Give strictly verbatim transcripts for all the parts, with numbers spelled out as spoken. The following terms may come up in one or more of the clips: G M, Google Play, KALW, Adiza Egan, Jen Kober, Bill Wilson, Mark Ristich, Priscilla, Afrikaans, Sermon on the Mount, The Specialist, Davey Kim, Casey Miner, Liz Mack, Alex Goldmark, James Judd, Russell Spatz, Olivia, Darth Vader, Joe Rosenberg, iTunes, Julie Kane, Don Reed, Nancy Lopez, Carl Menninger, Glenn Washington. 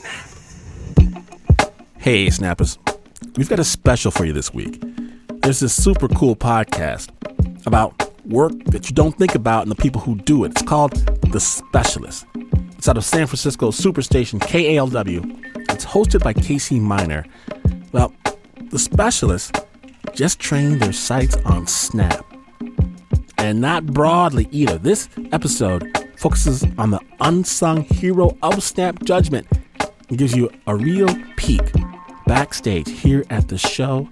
Snap. Hey, Snappers. We've got a special for you this week. There's this super cool podcast about work that you don't think about and the people who do it. It's called The Specialist. It's out of San Francisco Superstation K A L W. It's hosted by Casey Miner. Well, The Specialist just trained their sights on Snap. And not broadly either. This episode focuses on the unsung hero of Snap Judgment. It gives you a real peek backstage here at the show.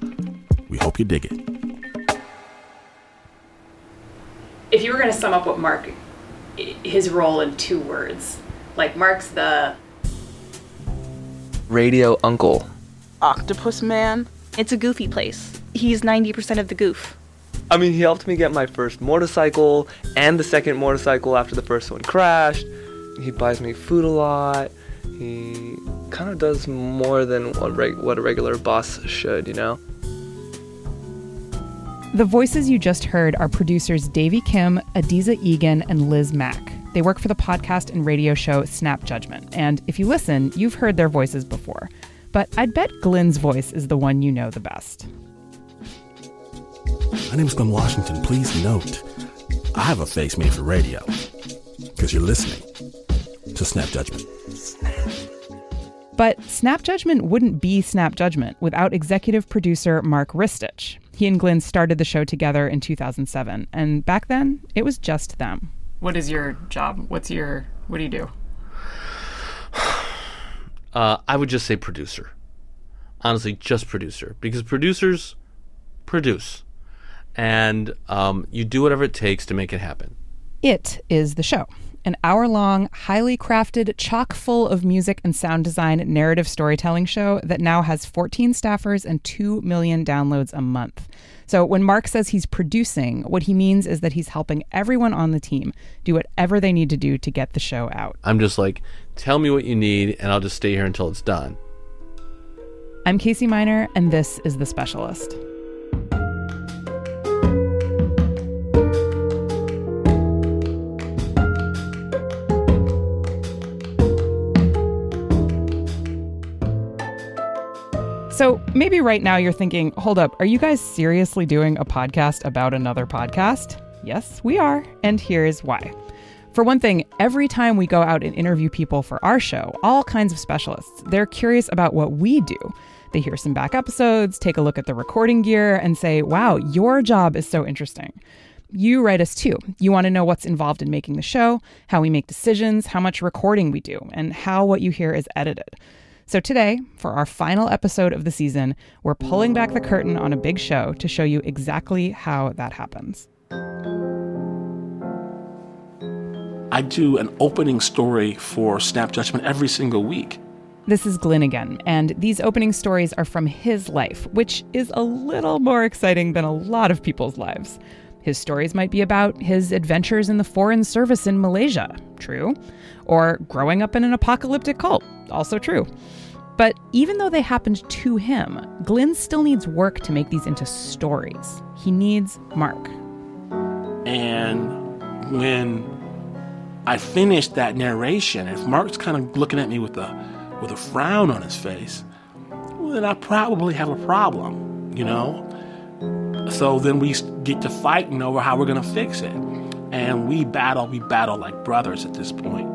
We hope you dig it. If you were going to sum up what Mark, his role in two words, like Mark's the... radio uncle. Octopus man. It's a goofy place. He's ninety percent of the goof. I mean, he helped me get my first motorcycle and the second motorcycle after the first one crashed. He buys me food a lot. He kind of does more than what, reg- what a regular boss should, you know? The voices you just heard are producers Davey Kim, Adiza Egan, and Liz Mack. They work for the podcast and radio show Snap Judgment. And if you listen, you've heard their voices before. But I'd bet Glenn's voice is the one you know the best. My name is Glenn Washington. Please note, I have a face made for radio because you're listening to Snap Judgment. But Snap Judgment wouldn't be Snap Judgment without executive producer Mark Ristich. He and Glenn started the show together in two thousand seven, and back then, it was just them. What is your job? What's your, what do you do? Uh, I would just say producer. Honestly, just producer. Because producers produce. And um, you do whatever it takes to make it happen. It is the show. An hour-long, highly crafted, chock-full of music and sound design narrative storytelling show that now has fourteen staffers and two million downloads a month. So when Mark says he's producing, what he means is that he's helping everyone on the team do whatever they need to do to get the show out. I'm just like, tell me what you need, and I'll just stay here until it's done. I'm Casey Miner, and this is The Specialist. So maybe right now you're thinking, hold up, are you guys seriously doing a podcast about another podcast? Yes, we are. And here's why. For one thing, every time we go out and interview people for our show, all kinds of specialists, they're curious about what we do. They hear some back episodes, take a look at the recording gear, and say, wow, your job is so interesting. You write us too. You want to know what's involved in making the show, how we make decisions, how much recording we do, and how what you hear is edited. So today, for our final episode of the season, we're pulling back the curtain on a big show to show you exactly how that happens. I do an opening story for Snap Judgment every single week. This is Glenn again, and these opening stories are from his life, which is a little more exciting than a lot of people's lives. His stories might be about his adventures in the foreign service in Malaysia, true, or growing up in an apocalyptic cult, also true. But even though they happened to him, Glenn still needs work to make these into stories. He needs Mark. And when I finished that narration, if Mark's kind of looking at me with a with a frown on his face, well, then I probably have a problem, you know? So then we get to fighting over how we're going to fix it. And we battle, we battle like brothers at this point.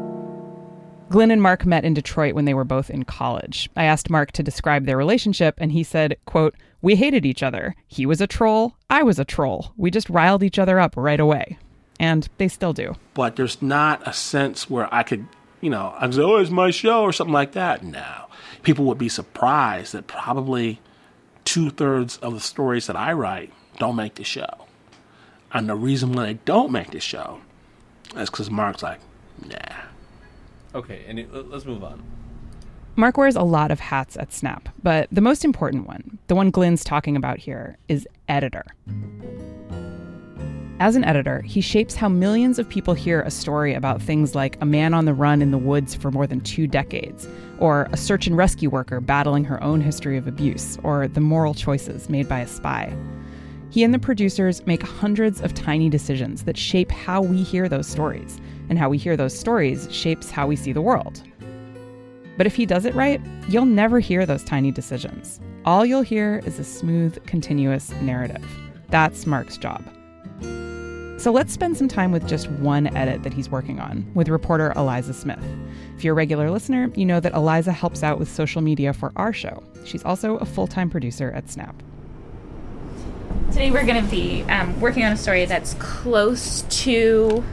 Glenn and Mark met in Detroit when they were both in college. I asked Mark to describe their relationship, and he said, quote, "We hated each other. He was a troll. I was a troll. We just riled each other up right away." And they still do. But there's not a sense where I could, you know, I was like, oh, it's my show or something like that. No. People would be surprised that probably two-thirds of the stories that I write don't make the show. And the reason why they don't make the show is because Mark's like, nah. Okay, and it, let's move on. Mark wears a lot of hats at Snap, but the most important one, the one Glenn's talking about here, is editor. As an editor, he shapes how millions of people hear a story about things like a man on the run in the woods for more than two decades, or a search and rescue worker battling her own history of abuse, or the moral choices made by a spy. He and the producers make hundreds of tiny decisions that shape how we hear those stories, and how we hear those stories shapes how we see the world. But if he does it right, you'll never hear those tiny decisions. All you'll hear is a smooth, continuous narrative. That's Mark's job. So let's spend some time with just one edit that he's working on, with reporter Eliza Smith. If you're a regular listener, you know that Eliza helps out with social media for our show. She's also a full-time producer at Snap. Today we're going to be um, working on a story that's close to,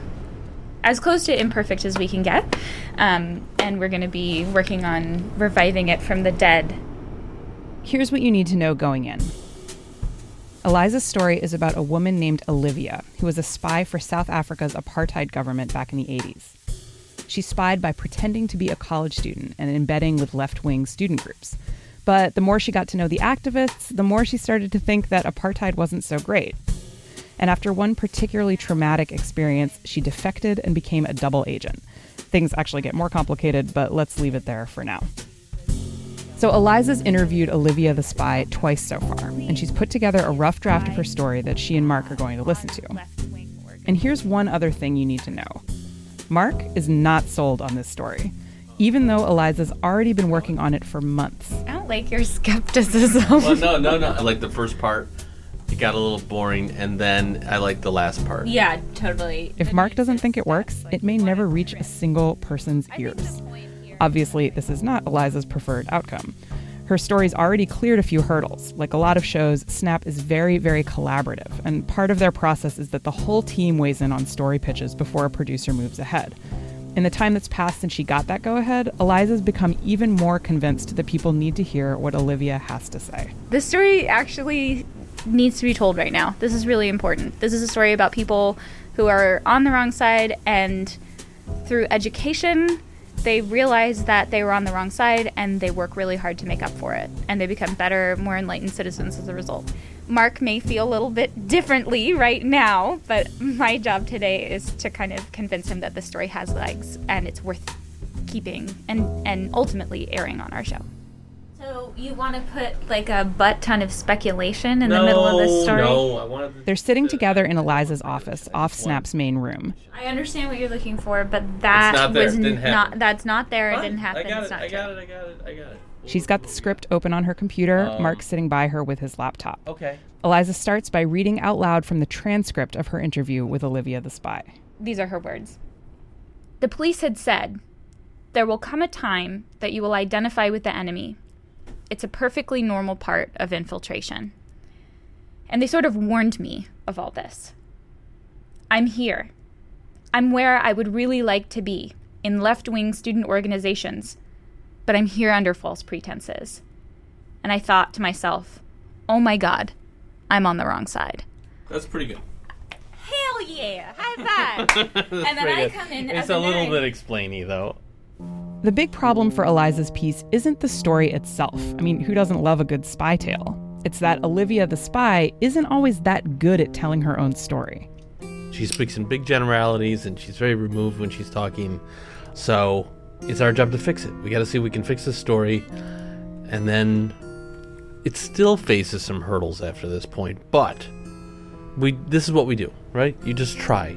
as close to imperfect as we can get. Um, and we're going to be working on reviving it from the dead. Here's what you need to know going in. Eliza's story is about a woman named Olivia, who was a spy for South Africa's apartheid government back in the eighties. She spied by pretending to be a college student and embedding with left-wing student groups. But the more she got to know the activists, the more she started to think that apartheid wasn't so great. And after one particularly traumatic experience, she defected and became a double agent. Things actually get more complicated, but let's leave it there for now. So Eliza's interviewed Olivia the spy twice so far, and she's put together a rough draft of her story that she and Mark are going to listen to. And here's one other thing you need to know. Mark is not sold on this story, even though Eliza's already been working on it for months. I don't like your skepticism. Well, no, no, no. I like the first part. It got a little boring, and then I like the last part. Yeah, totally. If Mark doesn't think it works, it may never reach a single person's ears. Obviously, this is not Eliza's preferred outcome. Her story's already cleared a few hurdles. Like a lot of shows, Snap is very, very collaborative, and part of their process is that the whole team weighs in on story pitches before a producer moves ahead. In the time that's passed since she got that go-ahead, Eliza's become even more convinced that people need to hear what Olivia has to say. This story actually needs to be told right now. This is really important. This is a story about people who are on the wrong side, and through education, they realize that they were on the wrong side and they work really hard to make up for it. And they become better, more enlightened citizens as a result. Mark may feel a little bit differently right now, but my job today is to kind of convince him that the story has legs and it's worth keeping and, and ultimately airing on our show. So you want to put like a butt-ton of speculation in no, the middle of this story? No, I wanted to... They're sitting together in Eliza's office, off Snap's main room. I understand what you're looking for, but that not was not... That's not there. What? It didn't happen. I got it, I got it, I got it, I got it. She's got the script open on her computer, um, Mark's sitting by her with his laptop. Okay. Eliza starts by reading out loud from the transcript of her interview with Olivia the spy. These are her words. The police had said, "There will come a time that you will identify with the enemy. It's a perfectly normal part of infiltration." And they sort of warned me of all this. I'm here. I'm where I would really like to be, in left-wing student organizations, but I'm here under false pretenses. And I thought to myself, oh my God, I'm on the wrong side. That's pretty good. Hell yeah, high five. And then I good. come in. It's a little bit explainy though. The big problem for Eliza's piece isn't the story itself. I mean, who doesn't love a good spy tale? It's that Olivia the spy isn't always that good at telling her own story. She speaks in big generalities, and she's very removed when she's talking. So it's our job to fix it. We got to see if we can fix this story. And then it still faces some hurdles after this point. But we this is what we do, right? You just try.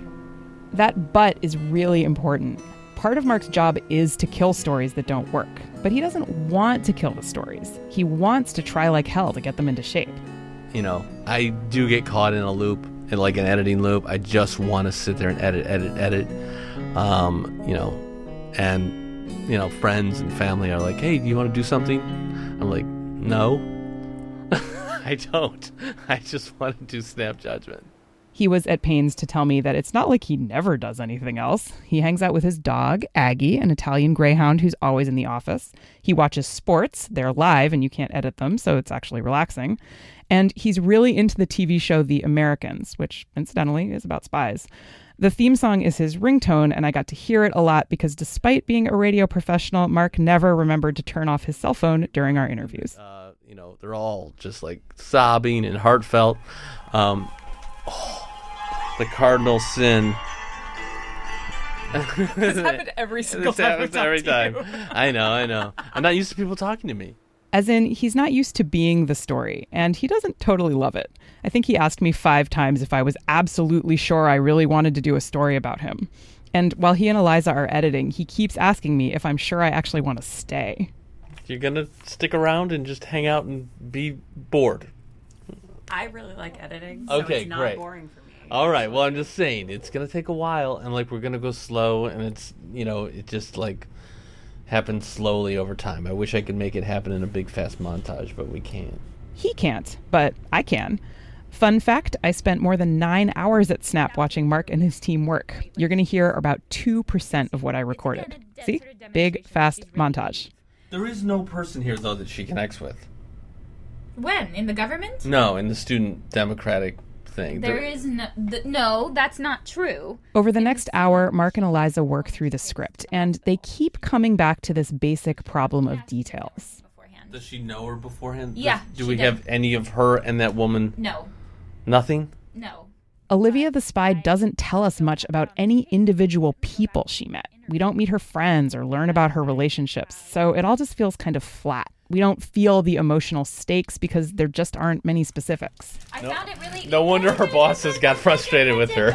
That but is really important. Part of Mark's job is to kill stories that don't work, but he doesn't want to kill the stories. He wants to try like hell to get them into shape. You know, I do get caught in a loop, in like an editing loop. I just want to sit there and edit, edit, edit, um, you know, and, you know, friends and family are like, hey, do you want to do something? I'm like, no, I don't. I just want to do Snap Judgment. He was at pains to tell me that it's not like he never does anything else. He hangs out with his dog, Aggie, an Italian greyhound who's always in the office. He watches sports. They're live and you can't edit them, so it's actually relaxing. And he's really into the T V show The Americans, which incidentally is about spies. The theme song is his ringtone, and I got to hear it a lot because despite being a radio professional, Mark never remembered to turn off his cell phone during our interviews. Uh, you know, they're all just like sobbing and heartfelt. Um, oh. The cardinal sin. This happened every single this time. This happens every time. I know, I know. I'm not used to people talking to me. As in, he's not used to being the story, and he doesn't totally love it. I think he asked me five times if I was absolutely sure I really wanted to do a story about him. And while he and Eliza are editing, he keeps asking me if I'm sure I actually want to stay. You're going to stick around and just hang out and be bored? I really like editing, so okay, it's not great. Boring for me. All right, well, I'm just saying, it's going to take a while, and, like, we're going to go slow, and it's, you know, it just, like, happens slowly over time. I wish I could make it happen in a big, fast montage, but we can't. He can't, but I can. Fun fact, I spent more than nine hours at Snap watching Mark and his team work. You're going to hear about two percent of what I recorded. See? Big, fast montage. There is no person here, though, that she connects with. When? In the government? No, in the student democratic thing. There, there is no... Th- no, that's not true. Over the next hour, Mark and Eliza work through the script, and they keep coming back to this basic problem of details. Does she know her beforehand? Yeah, Does, Do we did. have any of her and that woman? No. Nothing? No. Olivia the spy doesn't tell us much about any individual people she met. We don't meet her friends or learn about her relationships, so it all just feels kind of flat. We don't feel the emotional stakes because there just aren't many specifics. I no, found it really no wonder her bosses got frustrated with her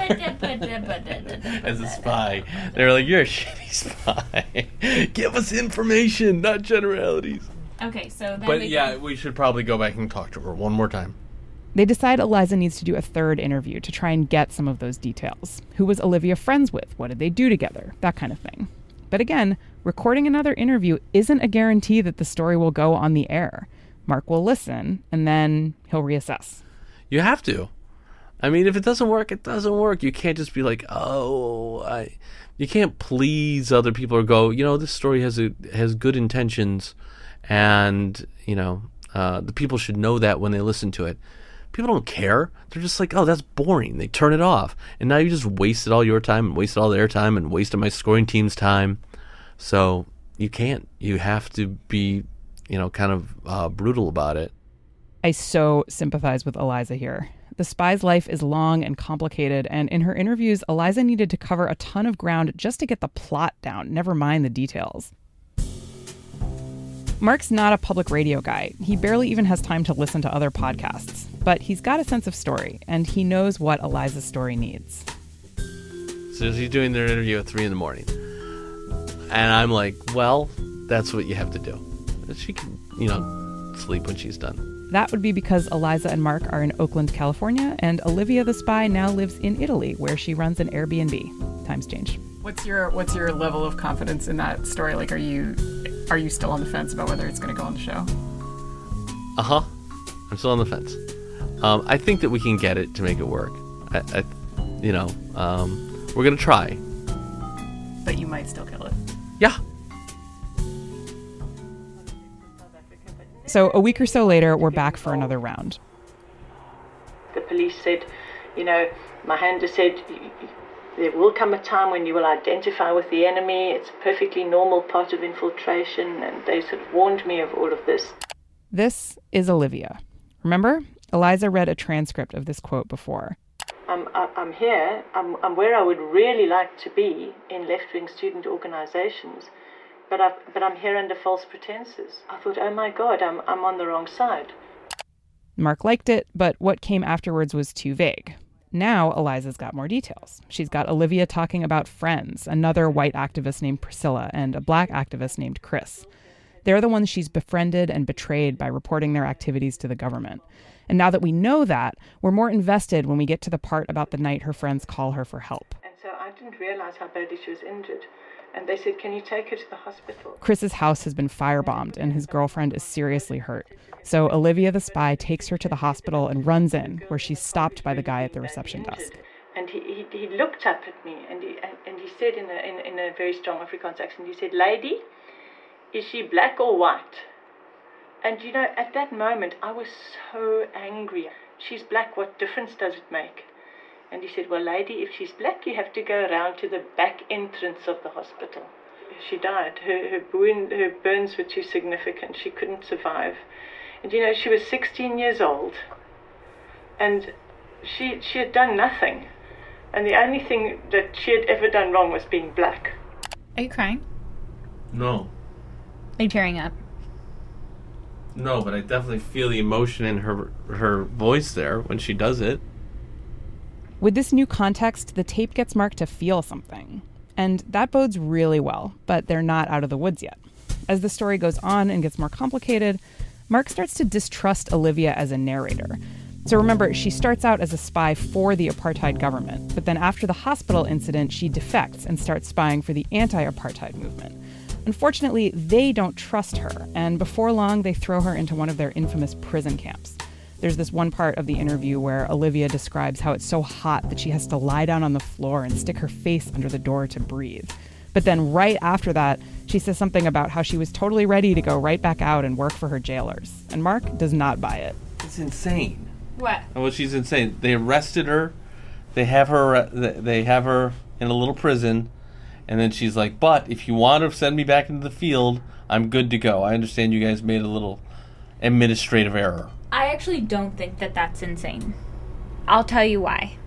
as a spy. They were like, "You're a shitty spy. Give us information, not generalities." Okay, so then But we yeah, can... we should probably go back and talk to her one more time. They decide Eliza needs to do a third interview to try and get some of those details. Who was Olivia friends with? What did they do together? That kind of thing. But again, recording another interview isn't a guarantee that the story will go on the air. Mark will listen, and then he'll reassess. You have to. I mean, if it doesn't work, it doesn't work. You can't just be like, oh, I... You can't please other people or go, you know, this story has a, has good intentions, and, you know, uh, the people should know that when they listen to it. People don't care. They're just like, oh, that's boring. They turn it off. And now you just wasted all your time and wasted all their time and wasted my scoring team's time. So you can't. You have to be, you know, kind of uh, brutal about it. I so sympathize with Eliza here. The spy's life is long and complicated, and in her interviews, Eliza needed to cover a ton of ground just to get the plot down, never mind the details. Mark's not a public radio guy. He barely even has time to listen to other podcasts. But he's got a sense of story, and he knows what Eliza's story needs. So he's doing their interview at three in the morning. And I'm like, well, that's what you have to do. She can, you know, sleep when she's done. That would be because Eliza and Mark are in Oakland, California, and Olivia the spy now lives in Italy, where she runs an Airbnb. Times change. What's your what's your level of confidence in that story? Like, are you are you still on the fence about whether it's going to go on the show? Uh-huh. I'm still on the fence. Um, I think that we can get it to make it work. I, I you know, um, we're gonna try. But you might still kill it. Yeah. So a week or so later, we're back for another round. The police said, you know, Mahanda said, there will come a time when you will identify with the enemy. It's a perfectly normal part of infiltration, and they sort of warned me of all of this. This is Olivia. Remember? Eliza read a transcript of this quote before. I'm, I'm here. I'm, I'm where I would really like to be in left-wing student organizations, but, I, but I'm here under false pretenses. I thought, oh my God, I'm, I'm on the wrong side. Mark liked it, but what came afterwards was too vague. Now Eliza's got more details. She's got Olivia talking about friends, another white activist named Priscilla, and a black activist named Chris. They're the ones she's befriended and betrayed by reporting their activities to the government. And now that we know that, we're more invested when we get to the part about the night her friends call her for help. And so I didn't realize how badly she was injured. And they said, can you take her to the hospital? Chris's house has been firebombed and his girlfriend is seriously hurt. So Olivia the spy takes her to the hospital and runs in, where she's stopped by the guy at the reception desk. And he, he, he looked up at me and he, and, and he said in a, in, in a very strong Afrikaans accent, he said, lady, is she black or white? And, you know, at that moment, I was so angry. She's black, what difference does it make? And he said, well, lady, if she's black, you have to go around to the back entrance of the hospital. She died. Her, her, wound, her burns were too significant. She couldn't survive. And, you know, she was sixteen years old. And she, she had done nothing. And the only thing that she had ever done wrong was being black. Are you crying? No. Are you tearing up? No, but I definitely feel the emotion in her her voice there when she does it. With this new context, the tape gets Mark to feel something. And that bodes really well, but they're not out of the woods yet. As the story goes on and gets more complicated, Mark starts to distrust Olivia as a narrator. So remember, she starts out as a spy for the apartheid government, but then after the hospital incident, she defects and starts spying for the anti-apartheid movement. Unfortunately, they don't trust her, and before long, they throw her into one of their infamous prison camps. There's this one part of the interview where Olivia describes how it's so hot that she has to lie down on the floor and stick her face under the door to breathe. But then right after that, she says something about how she was totally ready to go right back out and work for her jailers. And Mark does not buy it. It's insane. What? Well, she's insane. They arrested her. They have her. They have her in a little prison. And then she's like, but if you want to send me back into the field, I'm good to go. I understand you guys made a little administrative error. I actually don't think that that's insane. I'll tell you why.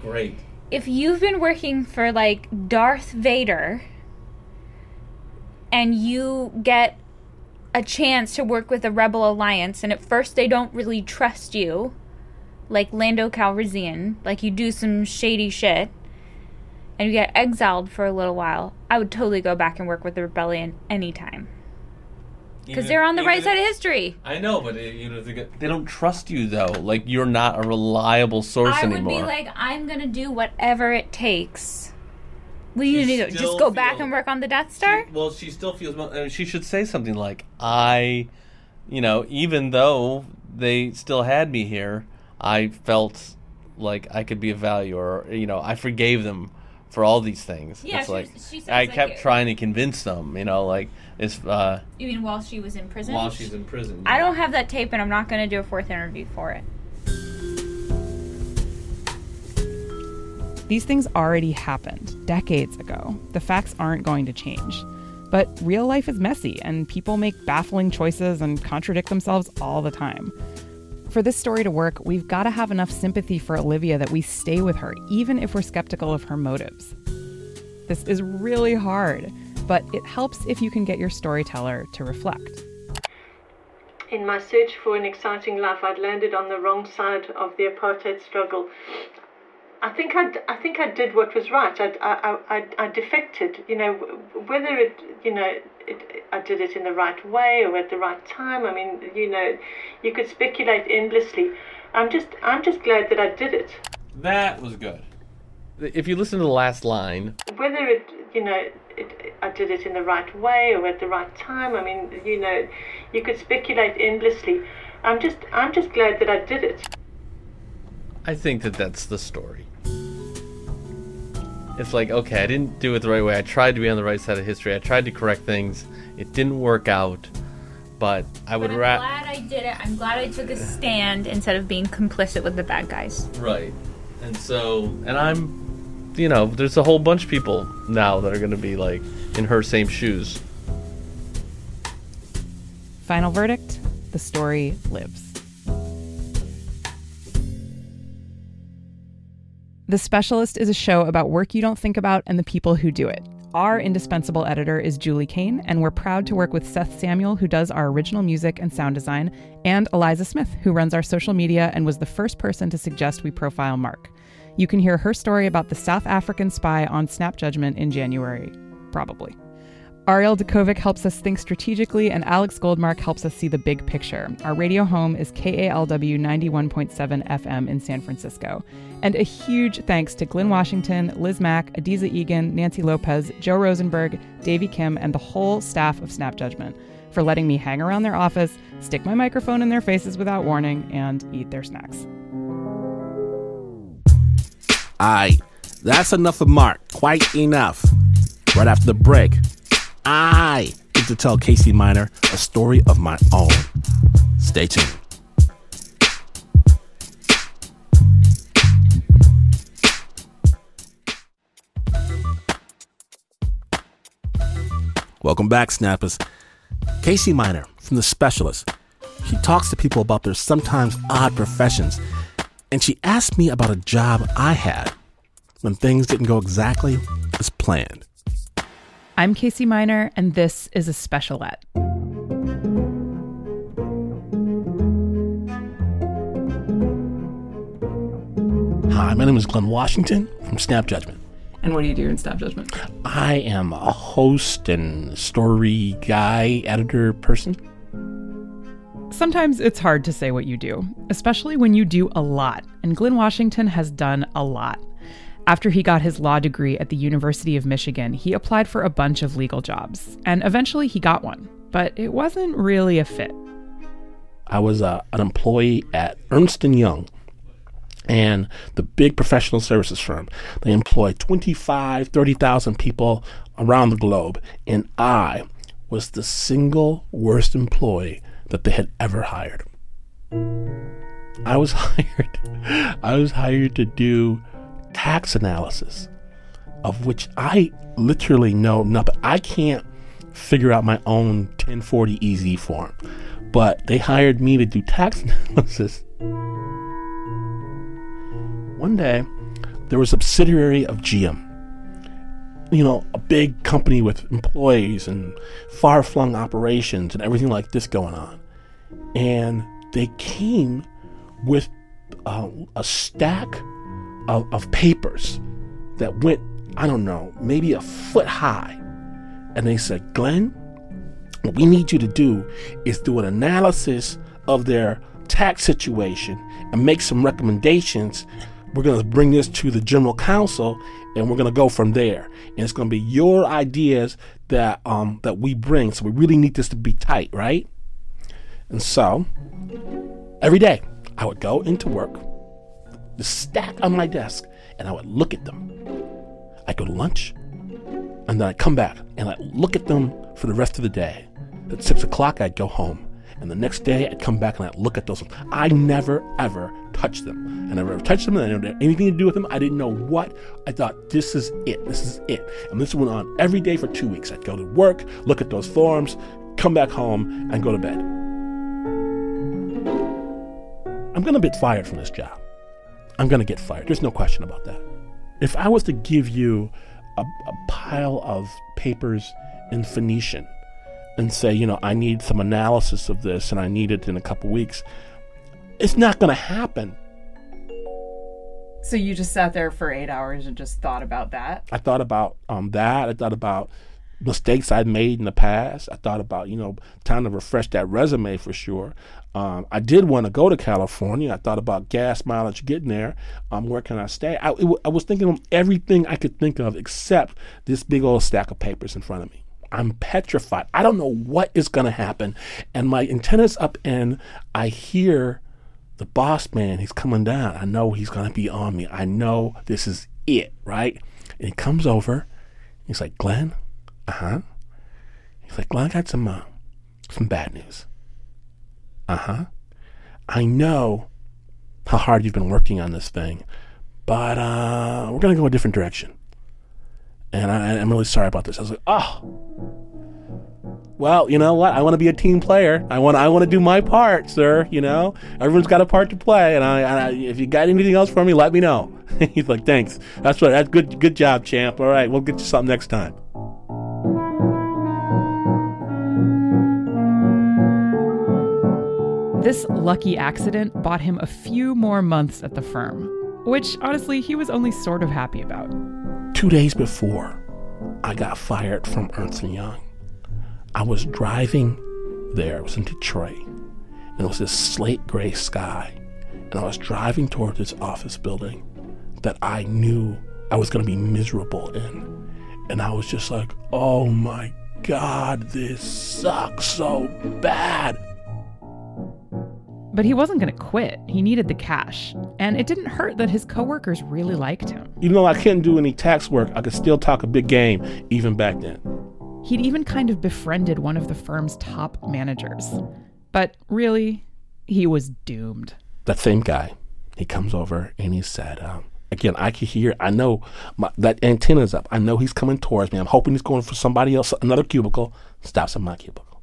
Great. If you've been working for, like, Darth Vader and you get a chance to work with a rebel alliance, and at first they don't really trust you, like Lando Calrissian, like you do some shady shit, and you get exiled for a little while, I would totally go back and work with the rebellion anytime. Because they're on the right side of history. I know, but it, you know, they, get, they don't trust you, though. Like, you're not a reliable source I anymore. I would be like, I'm going to do whatever it takes. What do you need to do? Just go back and work on the Death Star? She, well, she still feels... I mean, she should say something like, I, you know, even though they still had me here, I felt like I could be of value. Or, you know, I forgave them for all these things. Yeah, it's she, like, she I like kept it. trying to convince them, you know, like... It's, uh, you mean while she was in prison? While she's in prison. Yeah. I don't have that tape, and I'm not going to do a fourth interview for it. These things already happened decades ago. The facts aren't going to change. But real life is messy, and people make baffling choices and contradict themselves all the time. For this story to work, we've got to have enough sympathy for Olivia that we stay with her, even if we're skeptical of her motives. This is really hard. But it helps if you can get your storyteller to reflect. In my search for an exciting life, I'd landed on the wrong side of the apartheid struggle. I think I, I think I did what was right. I, I, I, I defected, you know, whether it, you know, it, I did it in the right way or at the right time. I mean, you know, you could speculate endlessly. I'm just, I'm just glad that I did it. That was good. If you listen to the last line, whether it, you know, it, I did it in the right way or at the right time. I mean, you know, you could speculate endlessly. I'm just, I'm just glad that I did it. I think that that's the story. It's like, okay, I didn't do it the right way. I tried to be on the right side of history. I tried to correct things. It didn't work out, but I would. But I'm ra- glad I did it. I'm glad I took a stand instead of being complicit with the bad guys. Right, and so, and I'm. You know, there's a whole bunch of people now that are going to be, like, in her same shoes. Final verdict, the story lives. The Specialist is a show about work you don't think about and the people who do it. Our indispensable editor is Julie Kane, and we're proud to work with Seth Samuel, who does our original music and sound design, and Eliza Smith, who runs our social media and was the first person to suggest we profile Mark. You can hear her story about the South African spy on Snap Judgment in January, probably. Ariel Dekovic helps us think strategically, and Alex Goldmark helps us see the big picture. Our radio home is K A L W ninety-one point seven F M in San Francisco. And a huge thanks to Glenn Washington, Liz Mack, Adiza Egan, Nancy Lopez, Joe Rosenberg, Davey Kim, and the whole staff of Snap Judgment for letting me hang around their office, stick my microphone in their faces without warning, and eat their snacks. Aight, that's enough of Mark. Quite enough. Right after the break, I get to tell Casey Miner a story of my own. Stay tuned. Welcome back, Snappers. Casey Miner from The Specialist. She talks to people about their sometimes odd professions. And she asked me about a job I had when things didn't go exactly as planned. I'm Casey Miner, and this is A Specialette. Hi, my name is Glenn Washington from Snap Judgment. And what do you do in Snap Judgment? I am a host and story guy, editor person. Sometimes it's hard to say what you do, especially when you do a lot. And Glenn Washington has done a lot. After he got his law degree at the University of Michigan, he applied for a bunch of legal jobs, and eventually he got one, but it wasn't really a fit. I was uh, an employee at Ernst and Young, and the big professional services firm. They employ twenty-five, thirty thousand people around the globe, and I was the single worst employee that they had ever hired. I was hired. I was hired to do tax analysis, of which I literally know nothing. I can't figure out my own ten forty E Z form, but they hired me to do tax analysis. One day, there was a subsidiary of G M, you know, a big company with employees and far-flung operations and everything like this going on. And they came with uh, a stack Of, of papers that went, I don't know, maybe a foot high. And they said, Glenn, what we need you to do is do an analysis of their tax situation and make some recommendations. We're going to bring this to the general counsel and we're going to go from there. And it's going to be your ideas that um, that we bring. So we really need this to be tight, right? And so every day I would go into work, the stack on my desk, and I would look at them. I'd go to lunch, and then I'd come back, and I'd look at them for the rest of the day. At six o'clock, I'd go home, and the next day, I'd come back, and I'd look at those. I never, ever touched them. I never ever touched them, and I didn't have anything to do with them. I didn't know what. I thought, this is it, this is it. And this went on every day for two weeks. I'd go to work, look at those forms, come back home, and go to bed. I'm gonna get fired from this job. I'm going to get fired. There's no question about that. If I was to give you a, a pile of papers in Phoenician and say, you know, I need some analysis of this and I need it in a couple weeks, it's not going to happen. So you just sat there for eight hours and just thought about that? I thought about um, that. I thought about mistakes I'd made in the past. I thought about, you know, time to refresh that resume for sure. Um, I did want to go to California. I thought about gas mileage getting there. Um, where can I stay? I, it, I was thinking of everything I could think of except this big old stack of papers in front of me. I'm petrified. I don't know what is going to happen. And my antenna's up and I hear the boss man. He's coming down. I know he's going to be on me. I know this is it, right? And he comes over. He's like, Glenn? Uh-huh. He's like, well, I got some, uh, some bad news. Uh-huh. I know how hard you've been working on this thing, but uh, we're going to go a different direction. And I, I'm really sorry about this. I was like, oh, well, you know what? I want to be a team player. I want I want to do my part, sir. You know, everyone's got a part to play. And I, I if you got anything else for me, let me know. He's like, thanks. That's right. That's good. Good job, champ. All right. We'll get you something next time. This lucky accident bought him a few more months at the firm, which, honestly, he was only sort of happy about. Two days before I got fired from Ernst and Young, I was driving there. It was in Detroit, and it was this slate gray sky, and I was driving toward this office building that I knew I was going to be miserable in, and I was just like, oh my God, this sucks so bad. But he wasn't going to quit. He needed the cash. And it didn't hurt that his coworkers really liked him. Even though I couldn't do any tax work, I could still talk a big game, even back then. He'd even kind of befriended one of the firm's top managers. But really, he was doomed. That same guy, he comes over and he said, um, again, I could hear, I know my, that antenna's up. I know he's coming towards me. I'm hoping he's going for somebody else, another cubicle. Stops in my cubicle.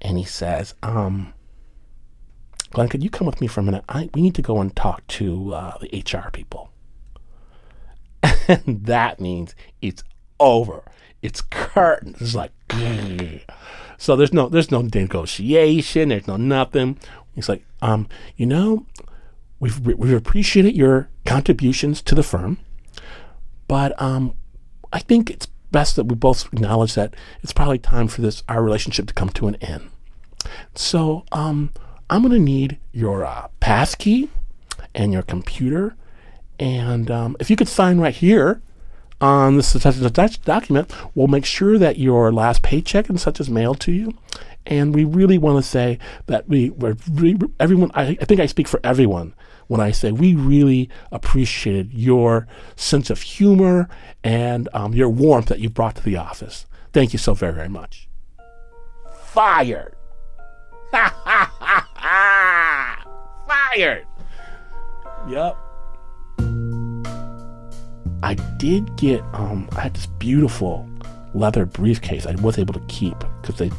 And he says, um... Glenn, could you come with me for a minute? I, we need to go and talk to uh, the H R people. And that means it's over. It's curtains. It's like, grrr. So there's no there's no negotiation. There's no nothing. It's like, um, you know, we've we've appreciated your contributions to the firm, But um, I think it's best that we both acknowledge that it's probably time for this our relationship to come to an end. So um, I'm going to need your uh, passkey and your computer. And um, if you could sign right here on this such and such document, we'll make sure that your last paycheck and such is mailed to you. And we really want to say that we, we're, we everyone, I, I think I speak for everyone when I say we really appreciated your sense of humor and um, your warmth that you brought to the office. Thank you so very, very much. Fired. Ha, ha, ha, ha. Fired. Yep. I did get, um, I had this beautiful leather briefcase I was able to keep because they,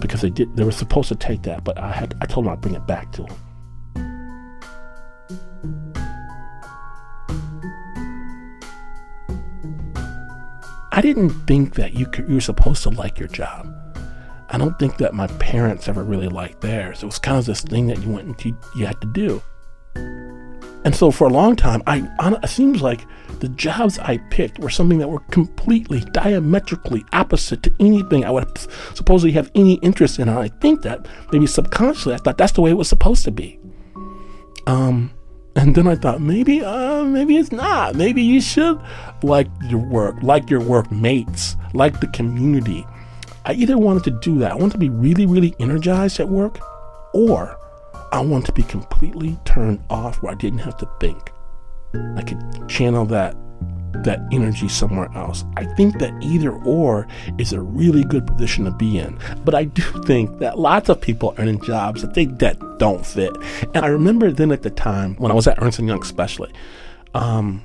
because they did, they were supposed to take that, but I had, I told them I'd bring it back to them. I didn't think that you could, you were supposed to like your job. I don't think that my parents ever really liked theirs. It was kind of this thing that you went and you, you had to do. And so for a long time, I it seems like the jobs I picked were something that were completely diametrically opposite to anything I would supposedly have any interest in. And I think that maybe subconsciously, I thought that's the way it was supposed to be. Um, and then I thought maybe, uh, maybe it's not. Maybe you should like your work, like your workmates, like the community. I either wanted to do that. I wanted to be really, really energized at work, or I wanted to be completely turned off where I didn't have to think. I could channel that that energy somewhere else. I think that either or is a really good position to be in. But I do think that lots of people are in jobs that they that don't fit. And I remember then at the time, when I was at Ernst and Young especially, um,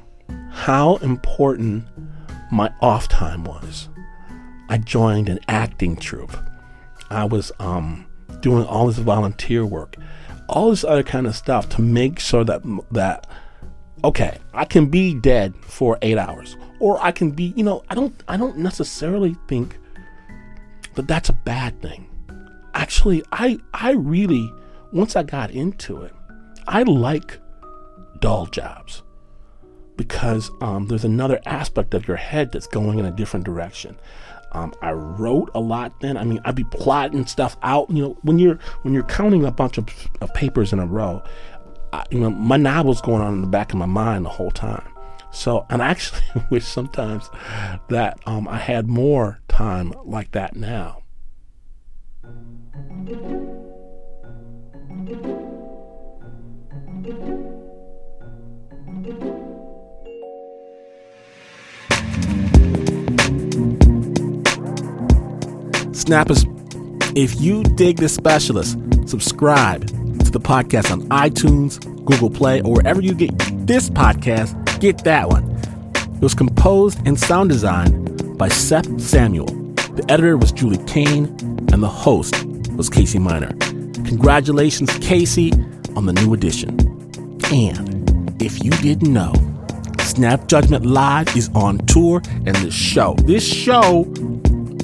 how important my off time was. I joined an acting troupe. I was um, doing all this volunteer work, all this other kind of stuff to make sure that that okay, I can be dead for eight hours, or I can be, you know, I don't, I don't necessarily think that that's a bad thing. Actually, I, I really, once I got into it, I like dull jobs because um, there's another aspect of your head that's going in a different direction. Um, I wrote a lot then. I mean, I'd be plotting stuff out. You know, when you're when you're counting a bunch of, of papers in a row, I, you know, my novel's going on in the back of my mind the whole time. So, and I actually wish sometimes that um, I had more time like that now. Snappers, if you dig The Specialist, subscribe to the podcast on iTunes, Google Play, or wherever you get this podcast, get that one. It was composed and sound designed by Seth Samuel. The editor was Julie Kane, and the host was Casey Miner. Congratulations, Casey, on the new edition. And if you didn't know, Snap Judgment Live is on tour, and this show, this show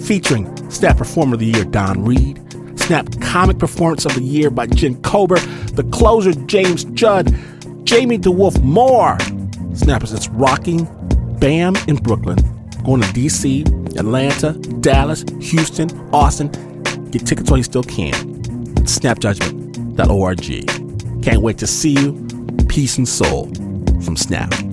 featuring Snap Performer of the Year, Don Reed, Snap Comic Performance of the Year by Jen Kober, The Closer, James Judd, Jamie DeWolf, more. Snappers, it's rocking BAM in Brooklyn, going to D C, Atlanta, Dallas, Houston, Austin. Get tickets while you still can. snap judgment dot org. Can't wait to see you. Peace and soul from Snap.